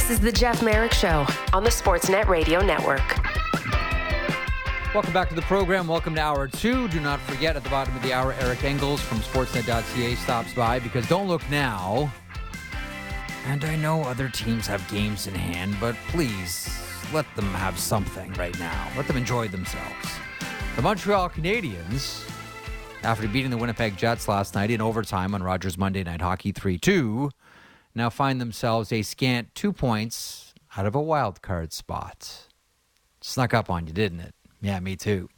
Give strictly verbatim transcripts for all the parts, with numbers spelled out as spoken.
This is the Jeff Merrick Show on the Sportsnet Radio Network. Welcome back to the program. Welcome to Hour two. Do not forget, at the bottom of the hour, Eric Engels from sportsnet dot c a stops by, because don't look now. And I know other teams have games in hand, but please let them have something right now. Let them enjoy themselves. The Montreal Canadiens, after beating the Winnipeg Jets last night in overtime on Rogers Monday Night Hockey three two, now find themselves a scant two points out of a wild card spot. Snuck up on you, didn't it? Yeah, me too.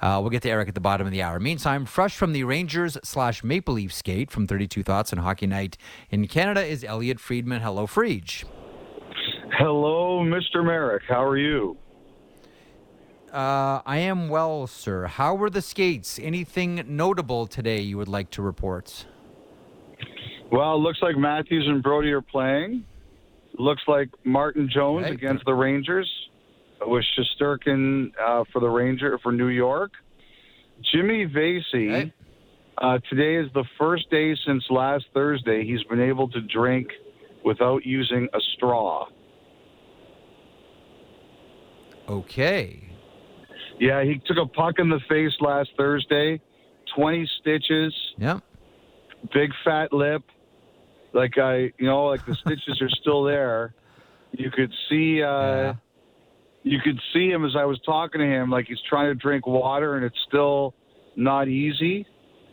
Uh, we'll get to Eric at the bottom of the hour. Meantime, fresh from the Rangers slash Maple Leaf skate from thirty-two Thoughts and Hockey Night in Canada is Elliotte Friedman. Hello, Friege. Hello, Mister Merrick. How are you? Uh, I am well, sir. How were the skates? Anything notable today you would like to report? Well, it looks like Matthews and Brody are playing. Looks like Martin Jones right. against the Rangers. With Shesterkin uh, for the Ranger for New York. Jimmy Vasey, right. uh, today is the first day since last Thursday he's been able to drink without using a straw. Okay. Yeah, he took a puck in the face last Thursday, twenty stitches. Yep. Big fat lip. Like, I, you know, like the stitches are still there. You could see... Uh, yeah. You could see him as I was talking to him, like he's trying to drink water and it's still not easy.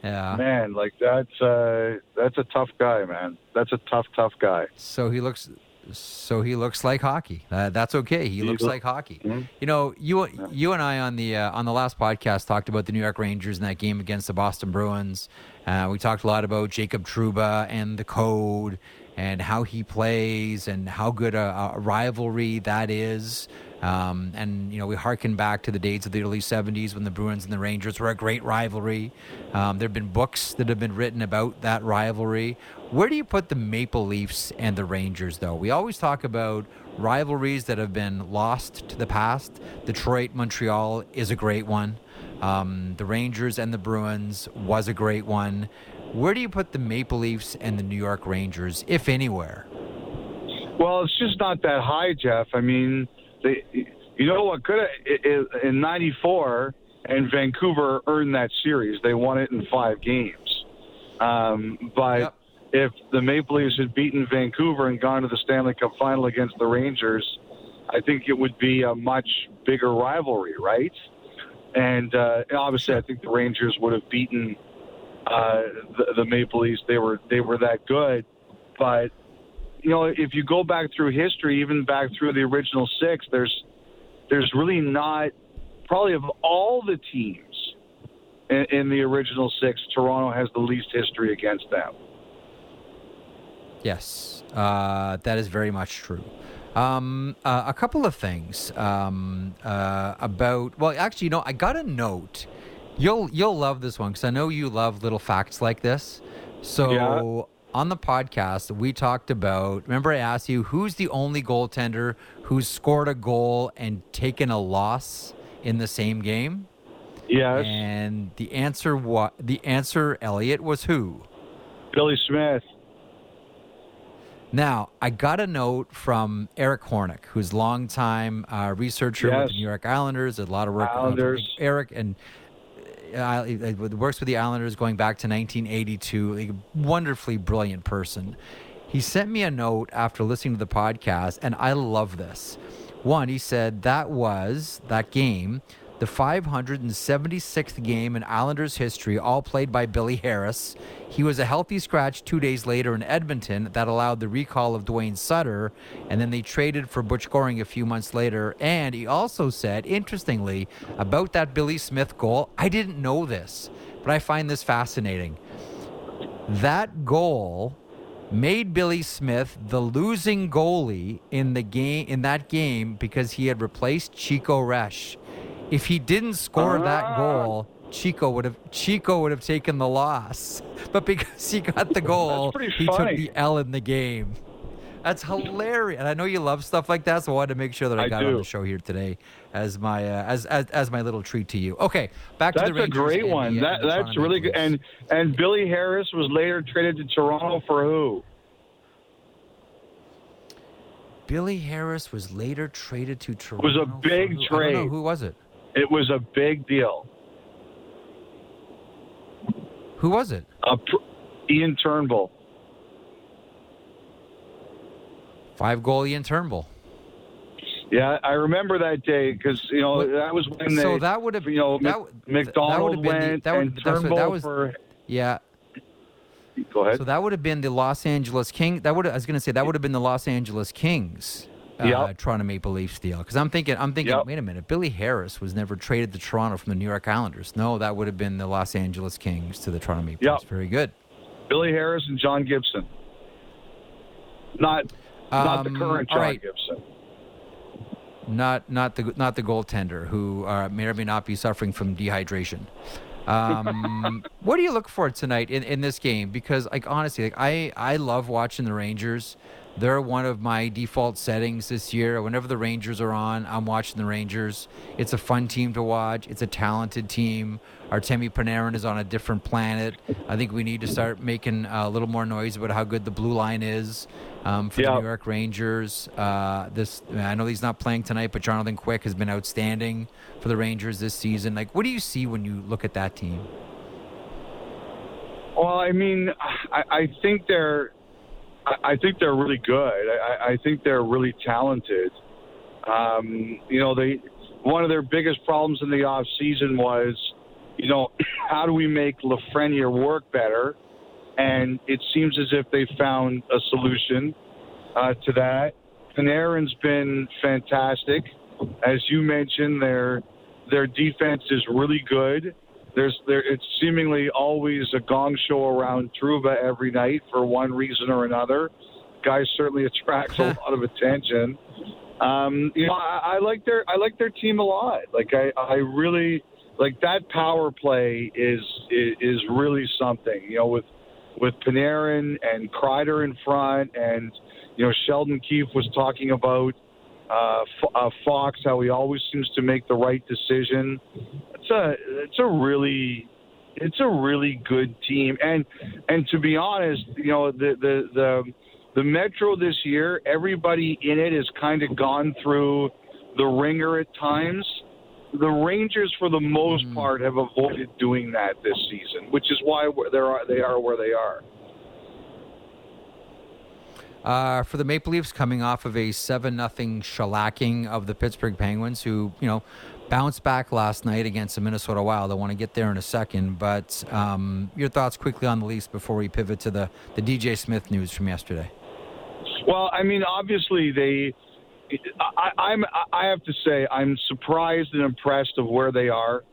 Yeah. Man, like that's uh, that's a tough guy, man. That's a tough, tough guy. So he looks so he looks like hockey. Uh, that's okay. He, he looks look, like hockey. Mm-hmm. You know, you yeah. you and I on the uh, on the last podcast talked about the New York Rangers and that game against the Boston Bruins. Uh, we talked a lot about Jacob Trouba and the code and how he plays and how good a, a rivalry that is. Um, and, you know, we hearken back to the days of the early seventies when the Bruins and the Rangers were a great rivalry. Um, there have been books that have been written about that rivalry. Where do you put the Maple Leafs and the Rangers, though? We always talk about rivalries that have been lost to the past. Detroit, Montreal is a great one. Um, the Rangers and the Bruins was a great one. Where do you put the Maple Leafs and the New York Rangers, if anywhere? Well, it's just not that high, Jeff. I mean... They, you know what could have, in ninety-four, and Vancouver earned that series. They won it in five games. Um, but yep. if the Maple Leafs had beaten Vancouver and gone to the Stanley Cup final against the Rangers, I think it would be a much bigger rivalry, right? And, uh, and obviously I think the Rangers would have beaten uh, the, the Maple Leafs. They were, they were that good, but you know, if you go back through history, even back through the original six, there's there's really not, probably of all the teams in, in the original six, Toronto has the least history against them. Yes, uh, that is very much true. Um, uh, a couple of things um, uh, about, well, actually, you know, I got a note. You'll, you'll love this one because I know you love little facts like this. So... Yeah. On the podcast, we talked about, remember I asked you, who's the only goaltender who's scored a goal and taken a loss in the same game? Yes. And the answer, wa- the answer, Elliotte, was who? Billy Smith. Now, I got a note from Eric Hornick, who's a longtime uh, researcher yes. with the New York Islanders, did a lot of work with Eric and Uh, works with the Islanders going back to nineteen eighty-two. A wonderfully brilliant person. He sent me a note after listening to the podcast, and I love this. One, he said that was, that game, the five hundred seventy-sixth game in Islanders history, all played by Billy Harris. He was a healthy scratch two days later in Edmonton. That allowed the recall of Dwayne Sutter, and then they traded for Butch Goring a few months later. And he also said, interestingly, about that Billy Smith goal, I didn't know this, but I find this fascinating. That goal made Billy Smith the losing goalie in the game in that game because he had replaced Chico Resch. If he didn't score uh-huh. that goal, Chico would have Chico would have taken the loss. But because he got the goal, he funny. took the L in the game. That's hilarious. And I know you love stuff like that, so I wanted to make sure that I, I got do. it on the show here today as my uh, as, as as my little treat to you. Okay, back that's to the Rangers. That's a great one. The, that, that's really good. And and Billy Harris was later traded to Toronto for who? Billy Harris was later traded to Toronto. It was a big who, trade. I don't know, who was it? It was a big deal. Who was it? Uh, Ian Turnbull. Five-goal Ian Turnbull. Yeah, I remember that day because, you know, what, that was when they, so that would have, you know, that, McDonald that went the, that and Turnbull that was, for... Yeah. Go ahead. So that would have been the Los Angeles Kings. That would I was going to say that would have been the Los Angeles Kings uh, yep. Toronto Maple Leafs deal. Because I'm thinking, I'm thinking, yep. wait a minute, Billy Harris was never traded to Toronto from the New York Islanders. No, that would have been the Los Angeles Kings to the Toronto Maple yep. Leafs. Very good. Billy Harris and John Gibson. Not, not um, the current John right. Gibson. Not, not the, not the goaltender who uh, may or may not be suffering from dehydration. um, what do you look for tonight in, in this game? Because, like, honestly, like I, I love watching the Rangers. They're one of my default settings this year. Whenever the Rangers are on, I'm watching the Rangers. It's a fun team to watch. It's a talented team. Artemi Panarin is on a different planet. I think we need to start making a little more noise about how good the blue line is um, for yeah. the New York Rangers. Uh, this I know he's not playing tonight, but Jonathan Quick has been outstanding for the Rangers this season. Like, what do you see when you look at that team? Well, I mean, I, I think they're I think they're really good. I, I think they're really talented. Um, you know, they one of their biggest problems in the off season was, you know, how do we make Lafreniere work better? And it seems as if they found a solution uh, to that. Panarin's been fantastic, as you mentioned. Their their defense is really good. There's there. It's seemingly always a gong show around Trouba every night for one reason or another. Guy certainly attracts a lot of attention. Um, you know, I, I like their I like their team a lot. Like I, I really like that power play is, is is really something. You know, with with Panarin and Kreider in front, and you know Sheldon Keefe was talking about uh, F- uh, Fox, how he always seems to make the right decision. It's a it's a really it's a really good team, and and to be honest, you know the the the, the Metro this year, everybody in it has kind of gone through the ringer at times. The Rangers, for the most mm. part, have avoided doing that this season, which is why they are they are where they are. Uh, for the Maple Leafs, coming off of a seven nothing shellacking of the Pittsburgh Penguins, who you know. Bounced back last night against the Minnesota Wild. I want to get there in a second, but um, your thoughts quickly on the Leafs before we pivot to the, the D J Smith news from yesterday. Well, I mean, obviously they. I, I'm. I have to say, I'm surprised and impressed of where they are.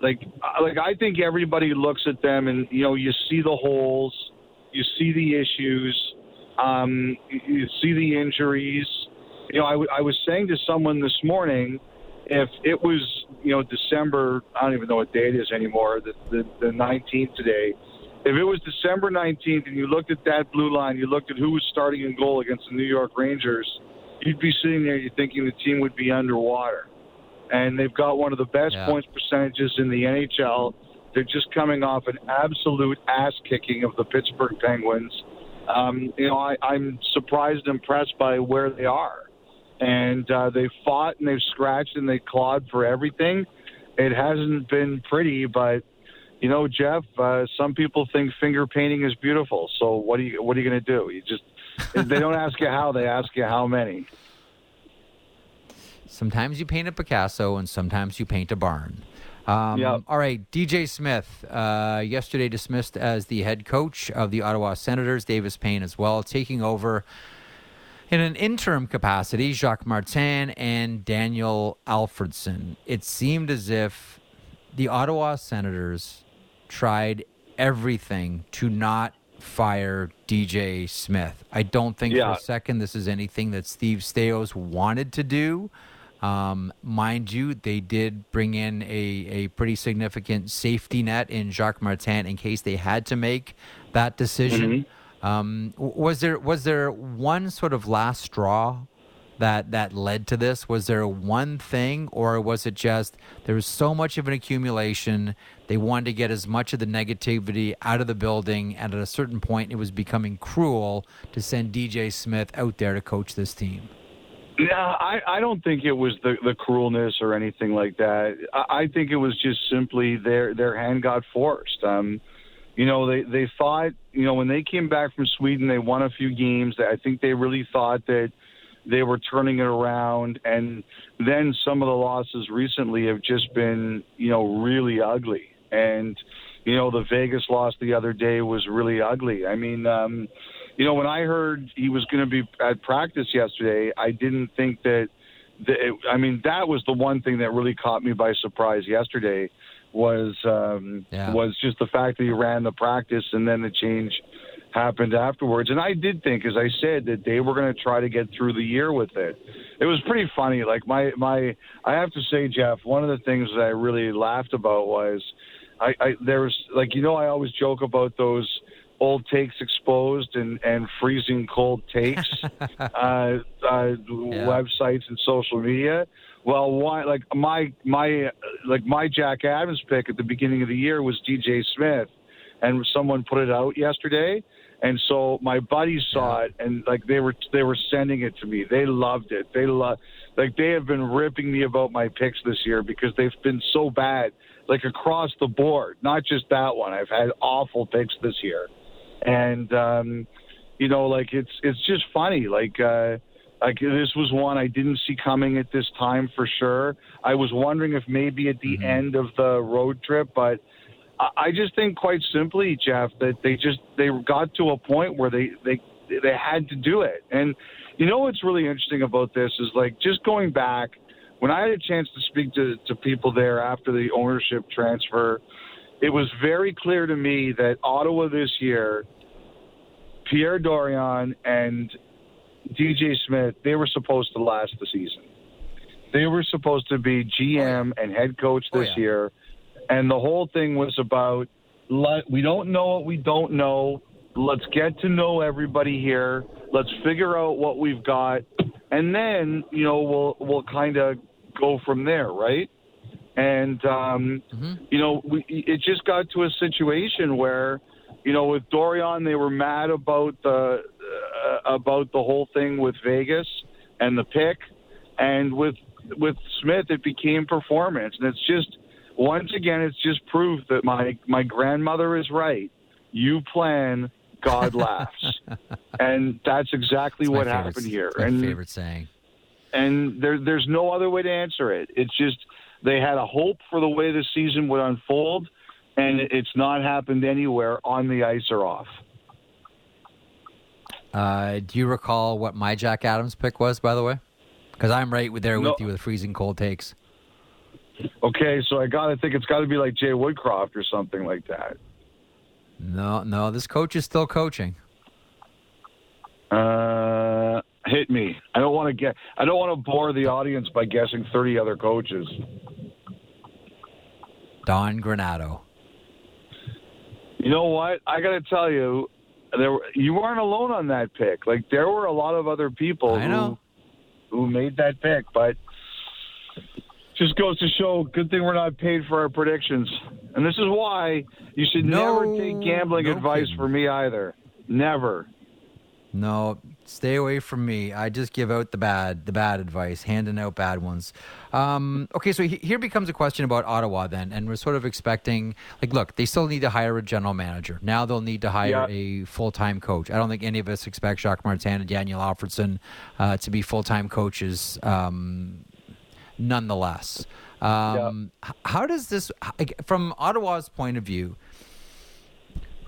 Like, like I think everybody looks at them, and you know, you see the holes, you see the issues, um, you see the injuries. You know, I, w- I was saying to someone this morning. If it was, you know, December, I don't even know what day it is anymore, the, the, the nineteenth today. If it was December nineteenth and you looked at that blue line, you looked at who was starting in goal against the New York Rangers, you'd be sitting there, you're thinking the team would be underwater. And they've got one of the best yeah. points percentages in the N H L. They're just coming off an absolute ass-kicking of the Pittsburgh Penguins. Um, you know, I, I'm surprised and impressed by where they are. And uh, they fought and they've scratched and they clawed for everything. It hasn't been pretty, but you know, Jeff. Uh, some people think finger painting is beautiful. So what are you? What are you going to do? You just if they don't ask you how, they ask you how many. Sometimes you paint a Picasso, and sometimes you paint a barn. Um, yep. All right, D J Smith, uh, yesterday dismissed as the head coach of the Ottawa Senators. Davis Payne as well taking over. In an interim capacity, Jacques Martin and Daniel Alfredsson. It seemed as if the Ottawa Senators tried everything to not fire D J Smith. I don't think yeah. for a second this is anything that Steve Staios wanted to do. Um, mind you, they did bring in a, a pretty significant safety net in Jacques Martin in case they had to make that decision. Mm-hmm. Um, was there was there one sort of last straw that that led to this? Was there one thing, or was it just there was so much of an accumulation? They wanted to get as much of the negativity out of the building, and at a certain point, it was becoming cruel to send D J Smith out there to coach this team. No, I, I don't think it was the, the cruelness or anything like that. I, I think it was just simply their their hand got forced. Um, you know, they, they thought, you know, when they came back from Sweden, they won a few games. I think they really thought that they were turning it around. And then some of the losses recently have just been, you know, really ugly. And, you know, the Vegas loss the other day was really ugly. I mean, um, you know, when I heard he was going to be at practice yesterday, I didn't think that, that it, I mean, that was the one thing that really caught me by surprise yesterday was um, yeah. was just the fact that he ran the practice and then the change happened afterwards. And I did think, as I said, that they were going to try to get through the year with it. It was pretty funny. Like, my, my I have to say, Jeff, one of the things that I really laughed about was I, I there was, like, you know, I always joke about those old takes exposed and, and freezing cold takes uh, uh, yeah. websites and social media. Well, why, like my my like my Jack Adams pick at the beginning of the year was D J Smith, and someone put it out yesterday, and so my buddies saw yeah. it, and like they were they were sending it to me. They loved it. They love like they have been ripping me about my picks this year because they've been so bad, like across the board, not just that one. I've had awful picks this year. And, um, you know, like, it's it's just funny. Like, uh, like this was one I didn't see coming at this time for sure. I was wondering if maybe at the mm-hmm. end of the road trip, but I, I just think quite simply, Jeff, that they just they got to a point where they, they, they had to do it. And, you know, what's really interesting about this is, like, just going back, when I had a chance to speak to, to people there after the ownership transfer, it was very clear to me that Ottawa this year, Pierre Dorion and D J Smith, they were supposed to last the season. They were supposed to be G M and head coach this oh, yeah. year. And the whole thing was about, we don't know what we don't know. Let's get to know everybody here. Let's figure out what we've got. And then, you know, we'll, we'll kind of go from there, right? And, um, mm-hmm. you know, we, it just got to a situation where, you know, with Dorion, they were mad about the uh, about the whole thing with Vegas and the pick. And with with Smith, it became performance. And it's just, once again, it's just proof that my, my grandmother is right. You plan, God laughs. And that's exactly that's what favorite, happened here. My and, favorite saying. And there, there's no other way to answer it. It's just... They had a hope for the way the season would unfold, and it's not happened anywhere on the ice or off. Uh, do you recall what my Jack Adams pick was, by the way? Because I'm right there with no. you with freezing cold takes. Okay, so I gotta think it's got to be like Jay Woodcroft or something like that. No, no, this coach is still coaching. Uh... Hit me. I don't want to get. I don't want to bore the audience by guessing thirty other coaches. Don Granato. You know what? I got to tell you, there were, you weren't alone on that pick. Like there were a lot of other people I know. who who made that pick, but just goes to show. Good thing we're not paid for our predictions, and this is why you should no, never take gambling no advice kidding. from me either. Never. No, stay away from me. I just give out the bad, the bad advice, handing out bad ones. Um, okay, so he, here becomes a question about Ottawa then, and we're sort of expecting, like, look, they still need to hire a general manager. Now they'll need to hire yeah. a full-time coach. I don't think any of us expect Jacques Martin and Daniel Alfredsson uh, to be full-time coaches um, nonetheless. Um, yeah. How does this, from Ottawa's point of view,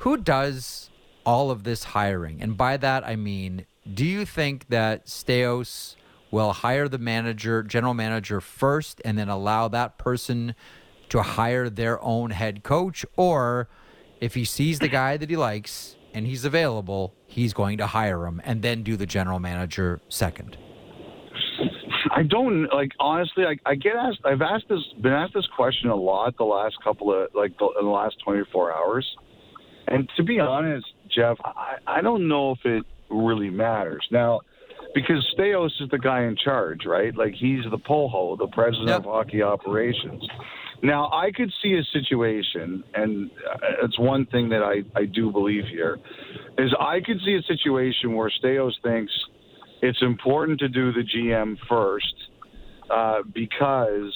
who does... all of this hiring? And by that, I mean, do you think that Staios will hire the manager, general manager first, and then allow that person to hire their own head coach? Or if he sees the guy that he likes and he's available, he's going to hire him and then do the general manager second? I don't, like, honestly, I, I get asked, I've asked this, been asked this question a lot the last couple of, like, the, in the last twenty-four hours. And to be honest, Jeff, I, I don't know if it really matters. Now, because Staios is the guy in charge, right? Like, he's the P O H O, the president yep. of hockey operations. Now, I could see a situation, and it's one thing that I, I do believe here, is I could see a situation where Staios thinks, it's important to do the G M first uh, because,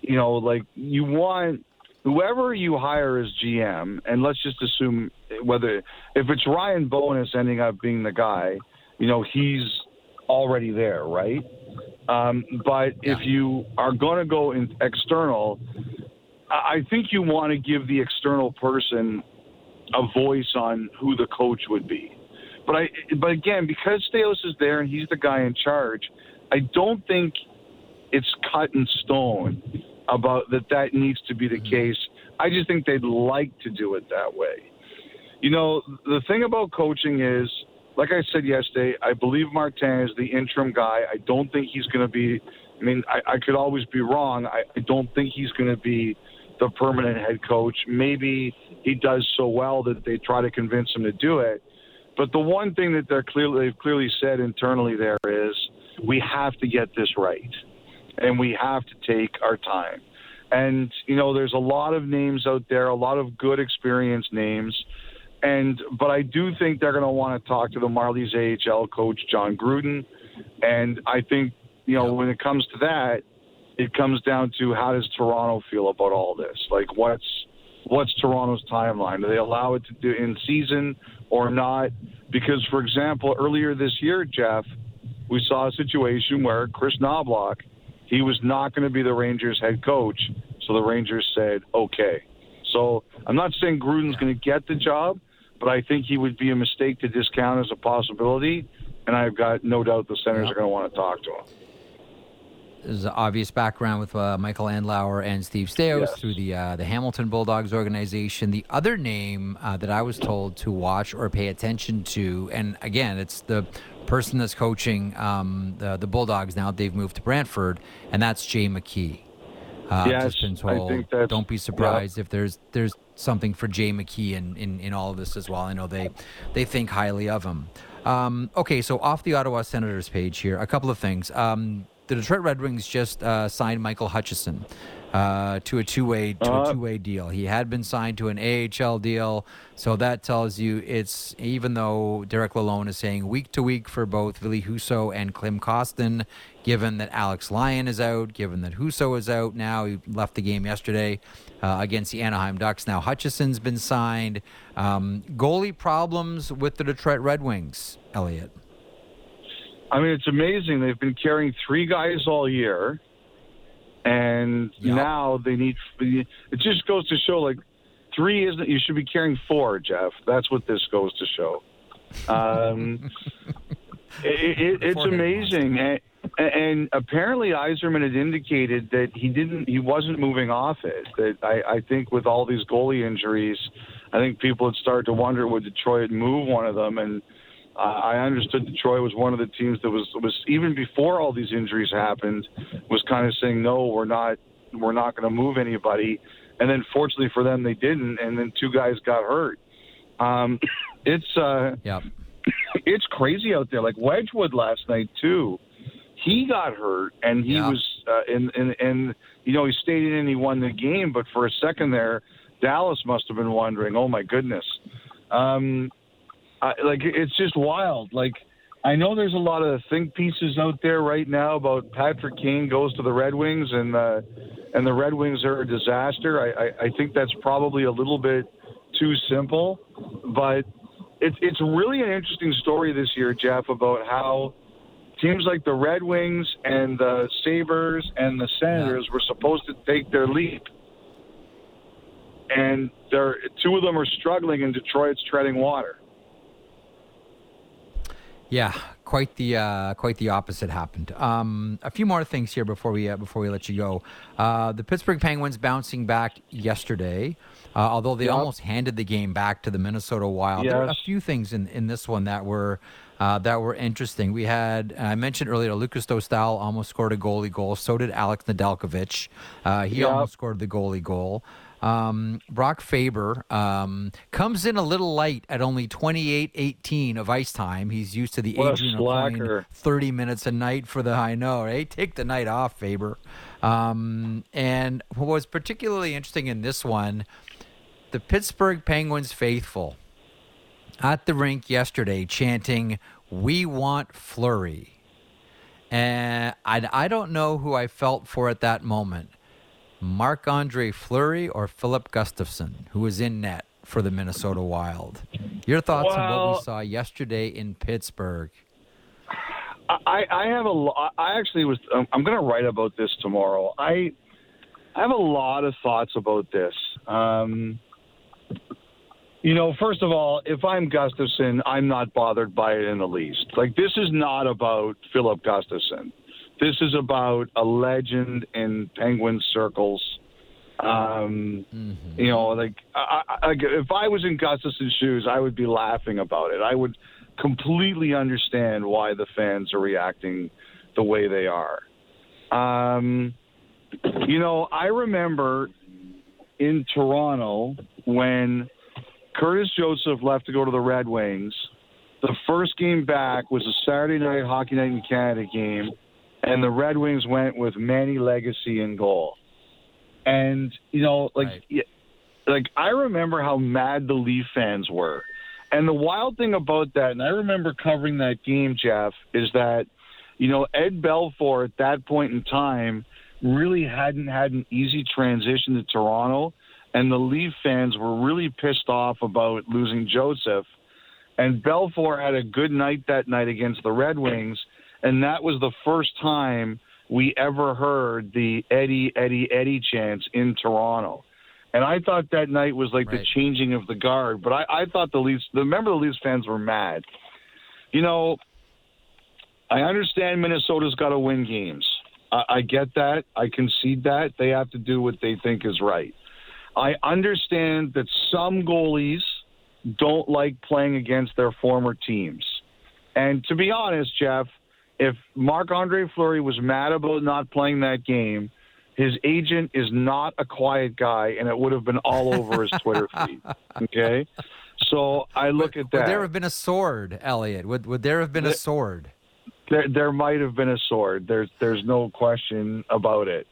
you know, like you want whoever you hire as G M, and let's just assume whether if it's Ryan Bowness ending up being the guy, you know, he's already there, right? Um, but yeah. if you are going to go in external, I think you want to give the external person a voice on who the coach would be. But I, but again, because Staios is there and he's the guy in charge, I don't think it's cut in stone about that that needs to be the case. I just think they'd like to do it that way. You know, the thing about coaching is, like I said yesterday, I believe Martin is the interim guy. I don't think he's going to be, I mean, I, I could always be wrong. I, I don't think he's going to be the permanent head coach. Maybe he does so well that they try to convince him to do it. But the one thing that they're clearly, they've clearly said internally there is we have to get this right, and we have to take our time. And, you know, there's a lot of names out there, a lot of good experienced names. And but I do think they're going to want to talk to the Marlies A H L coach, John Gruden. And I think, you know, when it comes to that, it comes down to how does Toronto feel about all this? Like what's what's Toronto's timeline? Do they allow it to do in season or not? Because, for example, earlier this year, Jeff, we saw a situation where Chris Knobloch, he was not going to be the Rangers head coach. So the Rangers said, okay. So I'm not saying Gruden's going to get the job, but I think he would be a mistake to discount as a possibility. And I've got no doubt the Senators are going to want to talk to him. There's an obvious background with uh, Michael Andlauer and Steve Staios yes. through the uh, the Hamilton Bulldogs organization. The other name uh, that I was told to watch or pay attention to, and again, it's the person that's coaching um, the, the Bulldogs now. They've moved to Brantford, and that's Jay McKee. Uh, yes, just been told, I think that's, don't be surprised yeah. if there's there's something for Jay McKee in, in, in all of this as well. I know they, they think highly of him. Um, okay, so off the Ottawa Senators page here, a couple of things. Um, the Detroit Red Wings just uh, signed Michael Hutchison uh, to a two-way to uh, a two-way deal. He had been signed to an A H L deal, so that tells you it's even though Derek Lalone is saying week to week for both Ville Husso and Klim Kostin, given that Alex Lyon is out, given that Husso is out now, he left the game yesterday uh, against the Anaheim Ducks. Now Hutchison's been signed. Um, goalie problems with the Detroit Red Wings, Elliotte. I mean, it's amazing. They've been carrying three guys all year, and yep. now they need – it just goes to show, like, three isn't – you should be carrying four, Jeff. That's what this goes to show. Um, it, it, it's amazing. And, and apparently Yzerman had indicated that he didn't – he wasn't moving off it. That I, I think with all these goalie injuries, I think people would start to wonder would Detroit move one of them and – I understood Detroit was one of the teams that was, was even before all these injuries happened, was kind of saying, no, we're not we're not going to move anybody. And then fortunately for them, they didn't, and then two guys got hurt. Um, it's uh, yep. it's crazy out there. Like Wedgwood last night, too, he got hurt, and he yep. was uh, – and, and, and, you know, he stayed in and he won the game, but for a second there, Dallas must have been wondering, oh, my goodness. Um I, like, it's just wild. Like, I know there's a lot of think pieces out there right now about Patrick Kane goes to the Red Wings and uh, and the Red Wings are a disaster. I, I, I think that's probably a little bit too simple. But it, it's really an interesting story this year, Jeff, about how teams like the Red Wings and the Sabres and the Senators were supposed to take their leap. And they're, two of them are struggling, and Detroit's treading water. Yeah, quite the uh, quite the opposite happened. Um, a few more things here before we uh, before we let you go. Uh, the Pittsburgh Penguins bouncing back yesterday, uh, although they yep. almost handed the game back to the Minnesota Wild. Yes. There were a few things in, in this one that were uh, that were interesting. We had I mentioned earlier, Lukas Dostal almost scored a goalie goal. So did Alex Nedeljkovic. Uh, he yep. almost scored the goalie goal. Um, Brock Faber um, comes in a little light at only twenty-eight eighteen of ice time. He's used to the Adrian thirty minutes a night for the I know, right? Take the night off, Faber. Um, and what was particularly interesting in this one, the Pittsburgh Penguins faithful at the rink yesterday chanting, "We want Fleury." And I, I don't know who I felt for at that moment, Marc-Andre Fleury or Philip Gustafsson, who was in net for the Minnesota Wild. Your thoughts well, on what we saw yesterday in Pittsburgh? I, I have a. I actually was. I'm going to write about this tomorrow. I, I have a lot of thoughts about this. Um, you know, first of all, if I'm Gustafsson, I'm not bothered by it in the least. Like, this is not about Philip Gustafsson. This is about a legend in Penguin circles. Um, mm-hmm. You know, like, I, I, like if I was in Gustafson's shoes, I would be laughing about it. I would completely understand why the fans are reacting the way they are. Um, you know, I remember in Toronto when Curtis Joseph left to go to the Red Wings, the first game back was a Saturday night Hockey Night in Canada game, and the Red Wings went with Manny Legacy in goal. And, you know, like, right. like I remember how mad the Leaf fans were. And the wild thing about that, and I remember covering that game, Jeff, is that, you know, Ed Belfour at that point in time really hadn't had an easy transition to Toronto, and the Leaf fans were really pissed off about losing Joseph. And Belfour had a good night that night against the Red Wings, and that was the first time we ever heard the Eddie, Eddie, Eddie chants in Toronto. And I thought that night was like right. the changing of the guard. But I, I thought the Leafs, the member of the Leafs fans were mad. You know, I understand Minnesota's got to win games. I, I get that. I concede that. They have to do what they think is right. I understand that some goalies don't like playing against their former teams. And to be honest, Jeff, if Marc-Andre Fleury was mad about not playing that game, his agent is not a quiet guy, and it would have been all over his Twitter feed. Okay? So I look at that. Would there have been a sword, Elliotte? Would would there have been a sword? There there might have been a sword. There's, there's no question about it.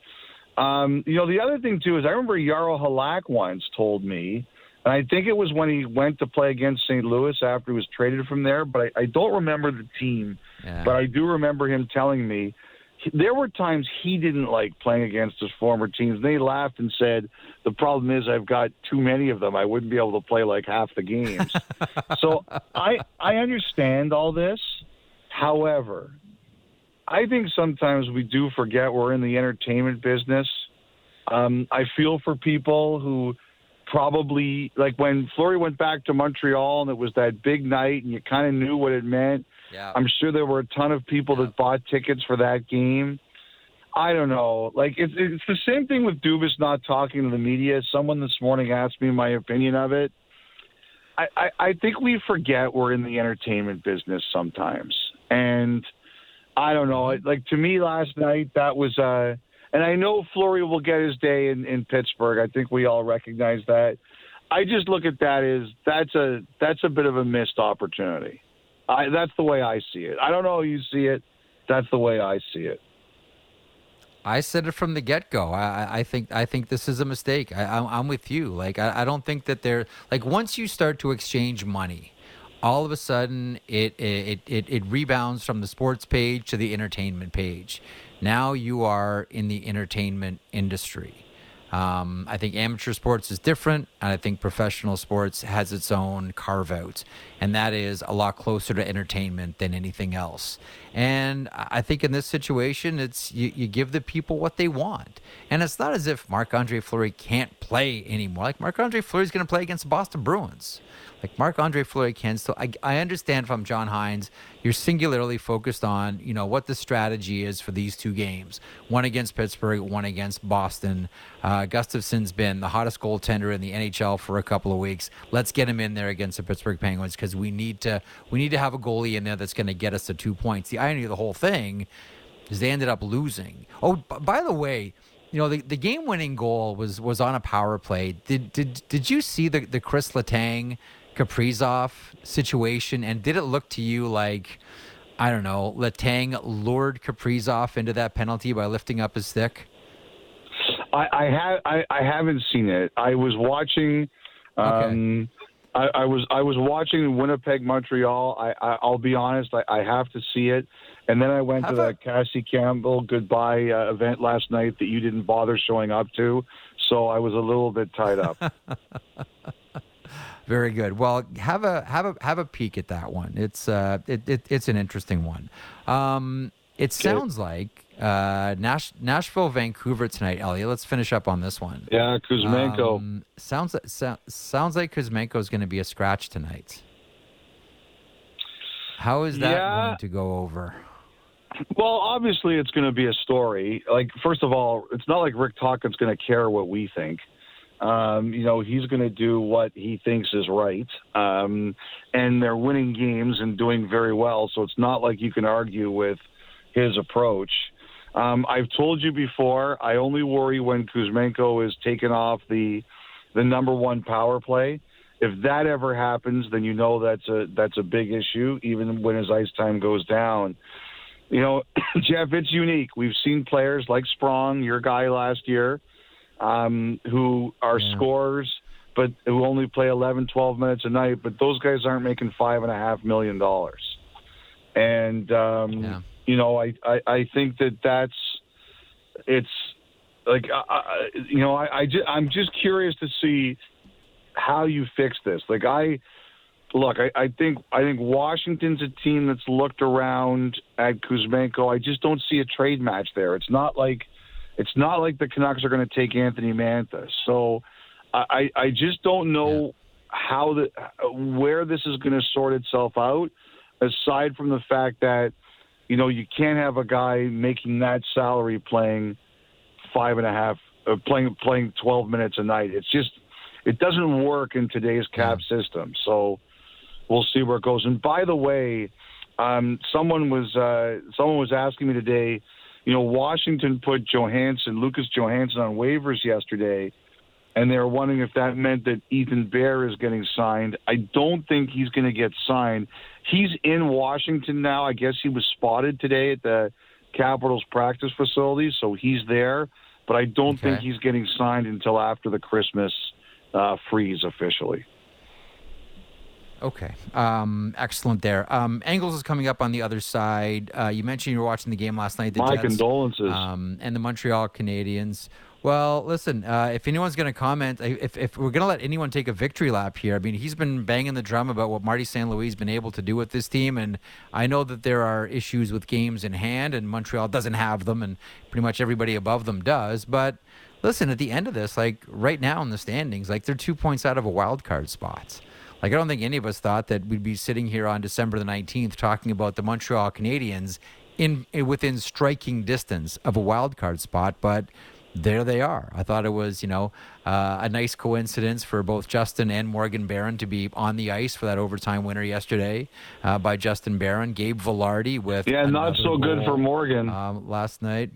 Um, you know, the other thing, too, is I remember Jarro Halak once told me, and I think it was when he went to play against Saint Louis after he was traded from there, but I, I don't remember the team, yeah. but I do remember him telling me, there were times he didn't like playing against his former teams. They laughed and said, the problem is I've got too many of them. I wouldn't be able to play like half the games. So I I understand all this. However, I think sometimes we do forget we're in the entertainment business. Um, I feel for people who probably, like when Fleury went back to Montreal and it was that big night and you kind of knew what it meant. Yeah. I'm sure there were a ton of people yeah. that bought tickets for that game. I don't know. Like, it's, it's the same thing with Dubas not talking to the media. Someone this morning asked me my opinion of it. I, I, I think we forget we're in the entertainment business sometimes. And I don't know. Like, to me last night, that was uh, – and I know Fleury will get his day in, in Pittsburgh. I think we all recognize that. I just look at that as that's a that's a bit of a missed opportunity. I, that's the way I see it. I don't know how you see it. That's the way I see it. I said it from the get-go. I, I think I think this is a mistake. I, I'm, I'm with you. Like I, I don't think that they're like once you start to exchange money, all of a sudden it it, it it rebounds from the sports page to the entertainment page. Now you are in the entertainment industry. Um, I think amateur sports is different, and I think professional sports has its own carve-out, and that is a lot closer to entertainment than anything else. And I think in this situation, it's you, you give the people what they want, and it's not as if Marc-Andre Fleury can't play anymore. Like, Marc-Andre Fleury's going to play against the Boston Bruins. Like, Marc-Andre Fleury can still... I, I understand if I'm John Hines, you're singularly focused on, you know, what the strategy is for these two games. One against Pittsburgh, one against Boston. Uh, Gustafson's been the hottest goaltender in the N H L for a couple of weeks. Let's get him in there against the Pittsburgh Penguins because we need to we need to have a goalie in there that's going to get us the two points. The irony of the whole thing is they ended up losing. Oh, b- by the way... You know, the, the game-winning goal was, was on a power play. Did did did you see the, the Chris Letang-Kaprizov situation? And did it look to you like, I don't know, Letang lured Kaprizov into that penalty by lifting up his stick? I I, ha- I, I haven't seen it. I was watching um, I, I was I was watching Winnipeg, Montreal. I, I I'll be honest, I, I have to see it. And then I went have to that Cassie Campbell goodbye uh, event last night that you didn't bother showing up to. So I was a little bit tied up. Very good. Well, have a have a have a peek at that one. It's uh it, it it's an interesting one. Um, it sounds okay. like. Uh, Nash- Nashville, Vancouver tonight, Elliot. Let's finish up on this one. Yeah, Kuzmenko. Um, sounds so, sounds like Kuzmenko is going to be a scratch tonight. How is that yeah. going to go over? Well, obviously it's going to be a story. Like, first of all, it's not like Rick Tocchin's going to care what we think. Um, you know, he's going to do what he thinks is right. Um, and they're winning games and doing very well, so it's not like you can argue with his approach. Um, I've told you before, I only worry when Kuzmenko is taken off the the number one power play. If that ever happens, then you know that's a that's a big issue, even when his ice time goes down. You know, Jeff, it's unique. We've seen players like Sprong, your guy last year, um, who are yeah. scorers, but who only play eleven, twelve minutes a night. But those guys aren't making five point five million dollars. And, um, yeah. You know, I, I, I think that that's, it's like, I, you know, I, I just, I'm just curious to see how you fix this. Like I, look, I, I think, I think Washington's a team that's looked around at Kuzmenko. I just don't see a trade match there. It's not like, it's not like the Canucks are going to take Anthony Mantha. So I, I just don't know yeah. how the, where this is going to sort itself out, aside from the fact that, you know, you can't have a guy making that salary playing five and a half, uh, playing playing twelve minutes a night. It's just, it doesn't work in today's cap yeah. system. So we'll see where it goes. And by the way, um, someone was uh, someone was asking me today. You know, Washington put Johansson, Lucas Johansson, on waivers yesterday, and they were wondering if that meant that Ethan Bear is getting signed. I don't think he's going to get signed. He's in Washington now. I guess he was spotted today at the Capitals practice facility, so he's there. But I don't okay. think he's getting signed until after the Christmas uh, freeze officially. Okay. Um, excellent there. Um, Angles is coming up on the other side. Uh, you mentioned you were watching the game last night. The My Jets, condolences. Um, and the Montreal Canadiens. Well, listen, uh, if anyone's going to comment, if if we're going to let anyone take a victory lap here, I mean, he's been banging the drum about what Marty Saint Louis has been able to do with this team, and I know that there are issues with games in hand, and Montreal doesn't have them, and pretty much everybody above them does, but listen, at the end of this, like, right now in the standings, like, they're two points out of a wild card spot. Like, I don't think any of us thought that we'd be sitting here on December the nineteenth talking about the Montreal Canadiens in, in within striking distance of a wild card spot, but there they are. I thought it was, you know, uh, a nice coincidence for both Justin and Morgan Barron to be on the ice for that overtime winner yesterday uh, by Justin Barron. Gabe Velarde with yeah, not so good for Morgan um, last night.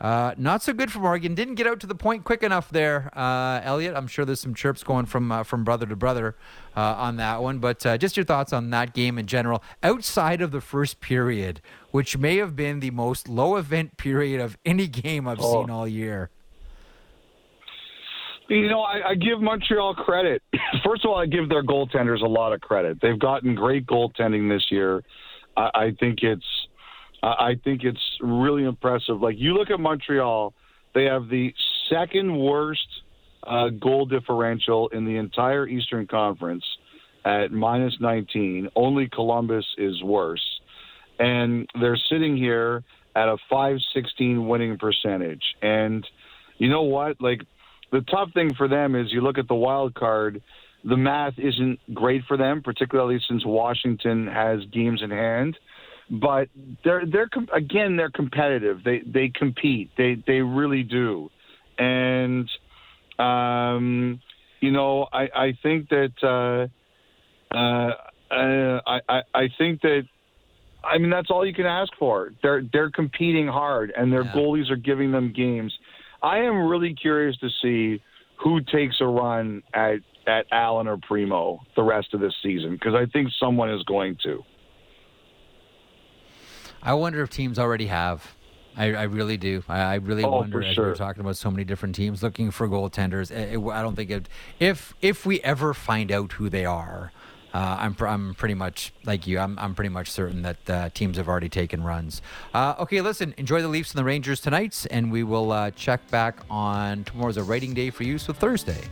Uh, not so good for Morgan. Didn't get out to the point quick enough there, uh, Elliot. I'm sure there's some chirps going from uh, from brother to brother uh, on that one. But uh, just your thoughts on that game in general, outside of the first period, which may have been the most low-event period of any game I've oh. seen all year. You know, I, I give Montreal credit. First of all, I give their goaltenders a lot of credit. They've gotten great goaltending this year. I, I think it's I think it's really impressive. Like, you look at Montreal, they have the second worst uh, goal differential in the entire Eastern Conference at minus nineteen. Only Columbus is worse. And they're sitting here at a five sixteen winning percentage. And you know what? Like, the tough thing for them is you look at the wild card, the math isn't great for them, particularly since Washington has games in hand. But they're they're again they're competitive. They they compete. They they really do. And um, you know, I, I think that uh, uh, I, I I think that I mean that's all you can ask for. They're they're competing hard, and their yeah. goalies are giving them games. I am really curious to see who takes a run at at Allen or Primo the rest of this season, because I think someone is going to. I wonder if teams already have. I, I really do. I, I really oh, wonder, as sure. we're talking about so many different teams looking for goaltenders. It, it, I don't think it, if if we ever find out who they are, uh, I'm I'm pretty much like you. I'm I'm pretty much certain that uh, teams have already taken runs. Uh, okay, listen. Enjoy the Leafs and the Rangers tonight, and we will uh, check back on tomorrow's a writing day for you. So Thursday,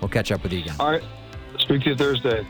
we'll catch up with you again. All right. Speak to you Thursday.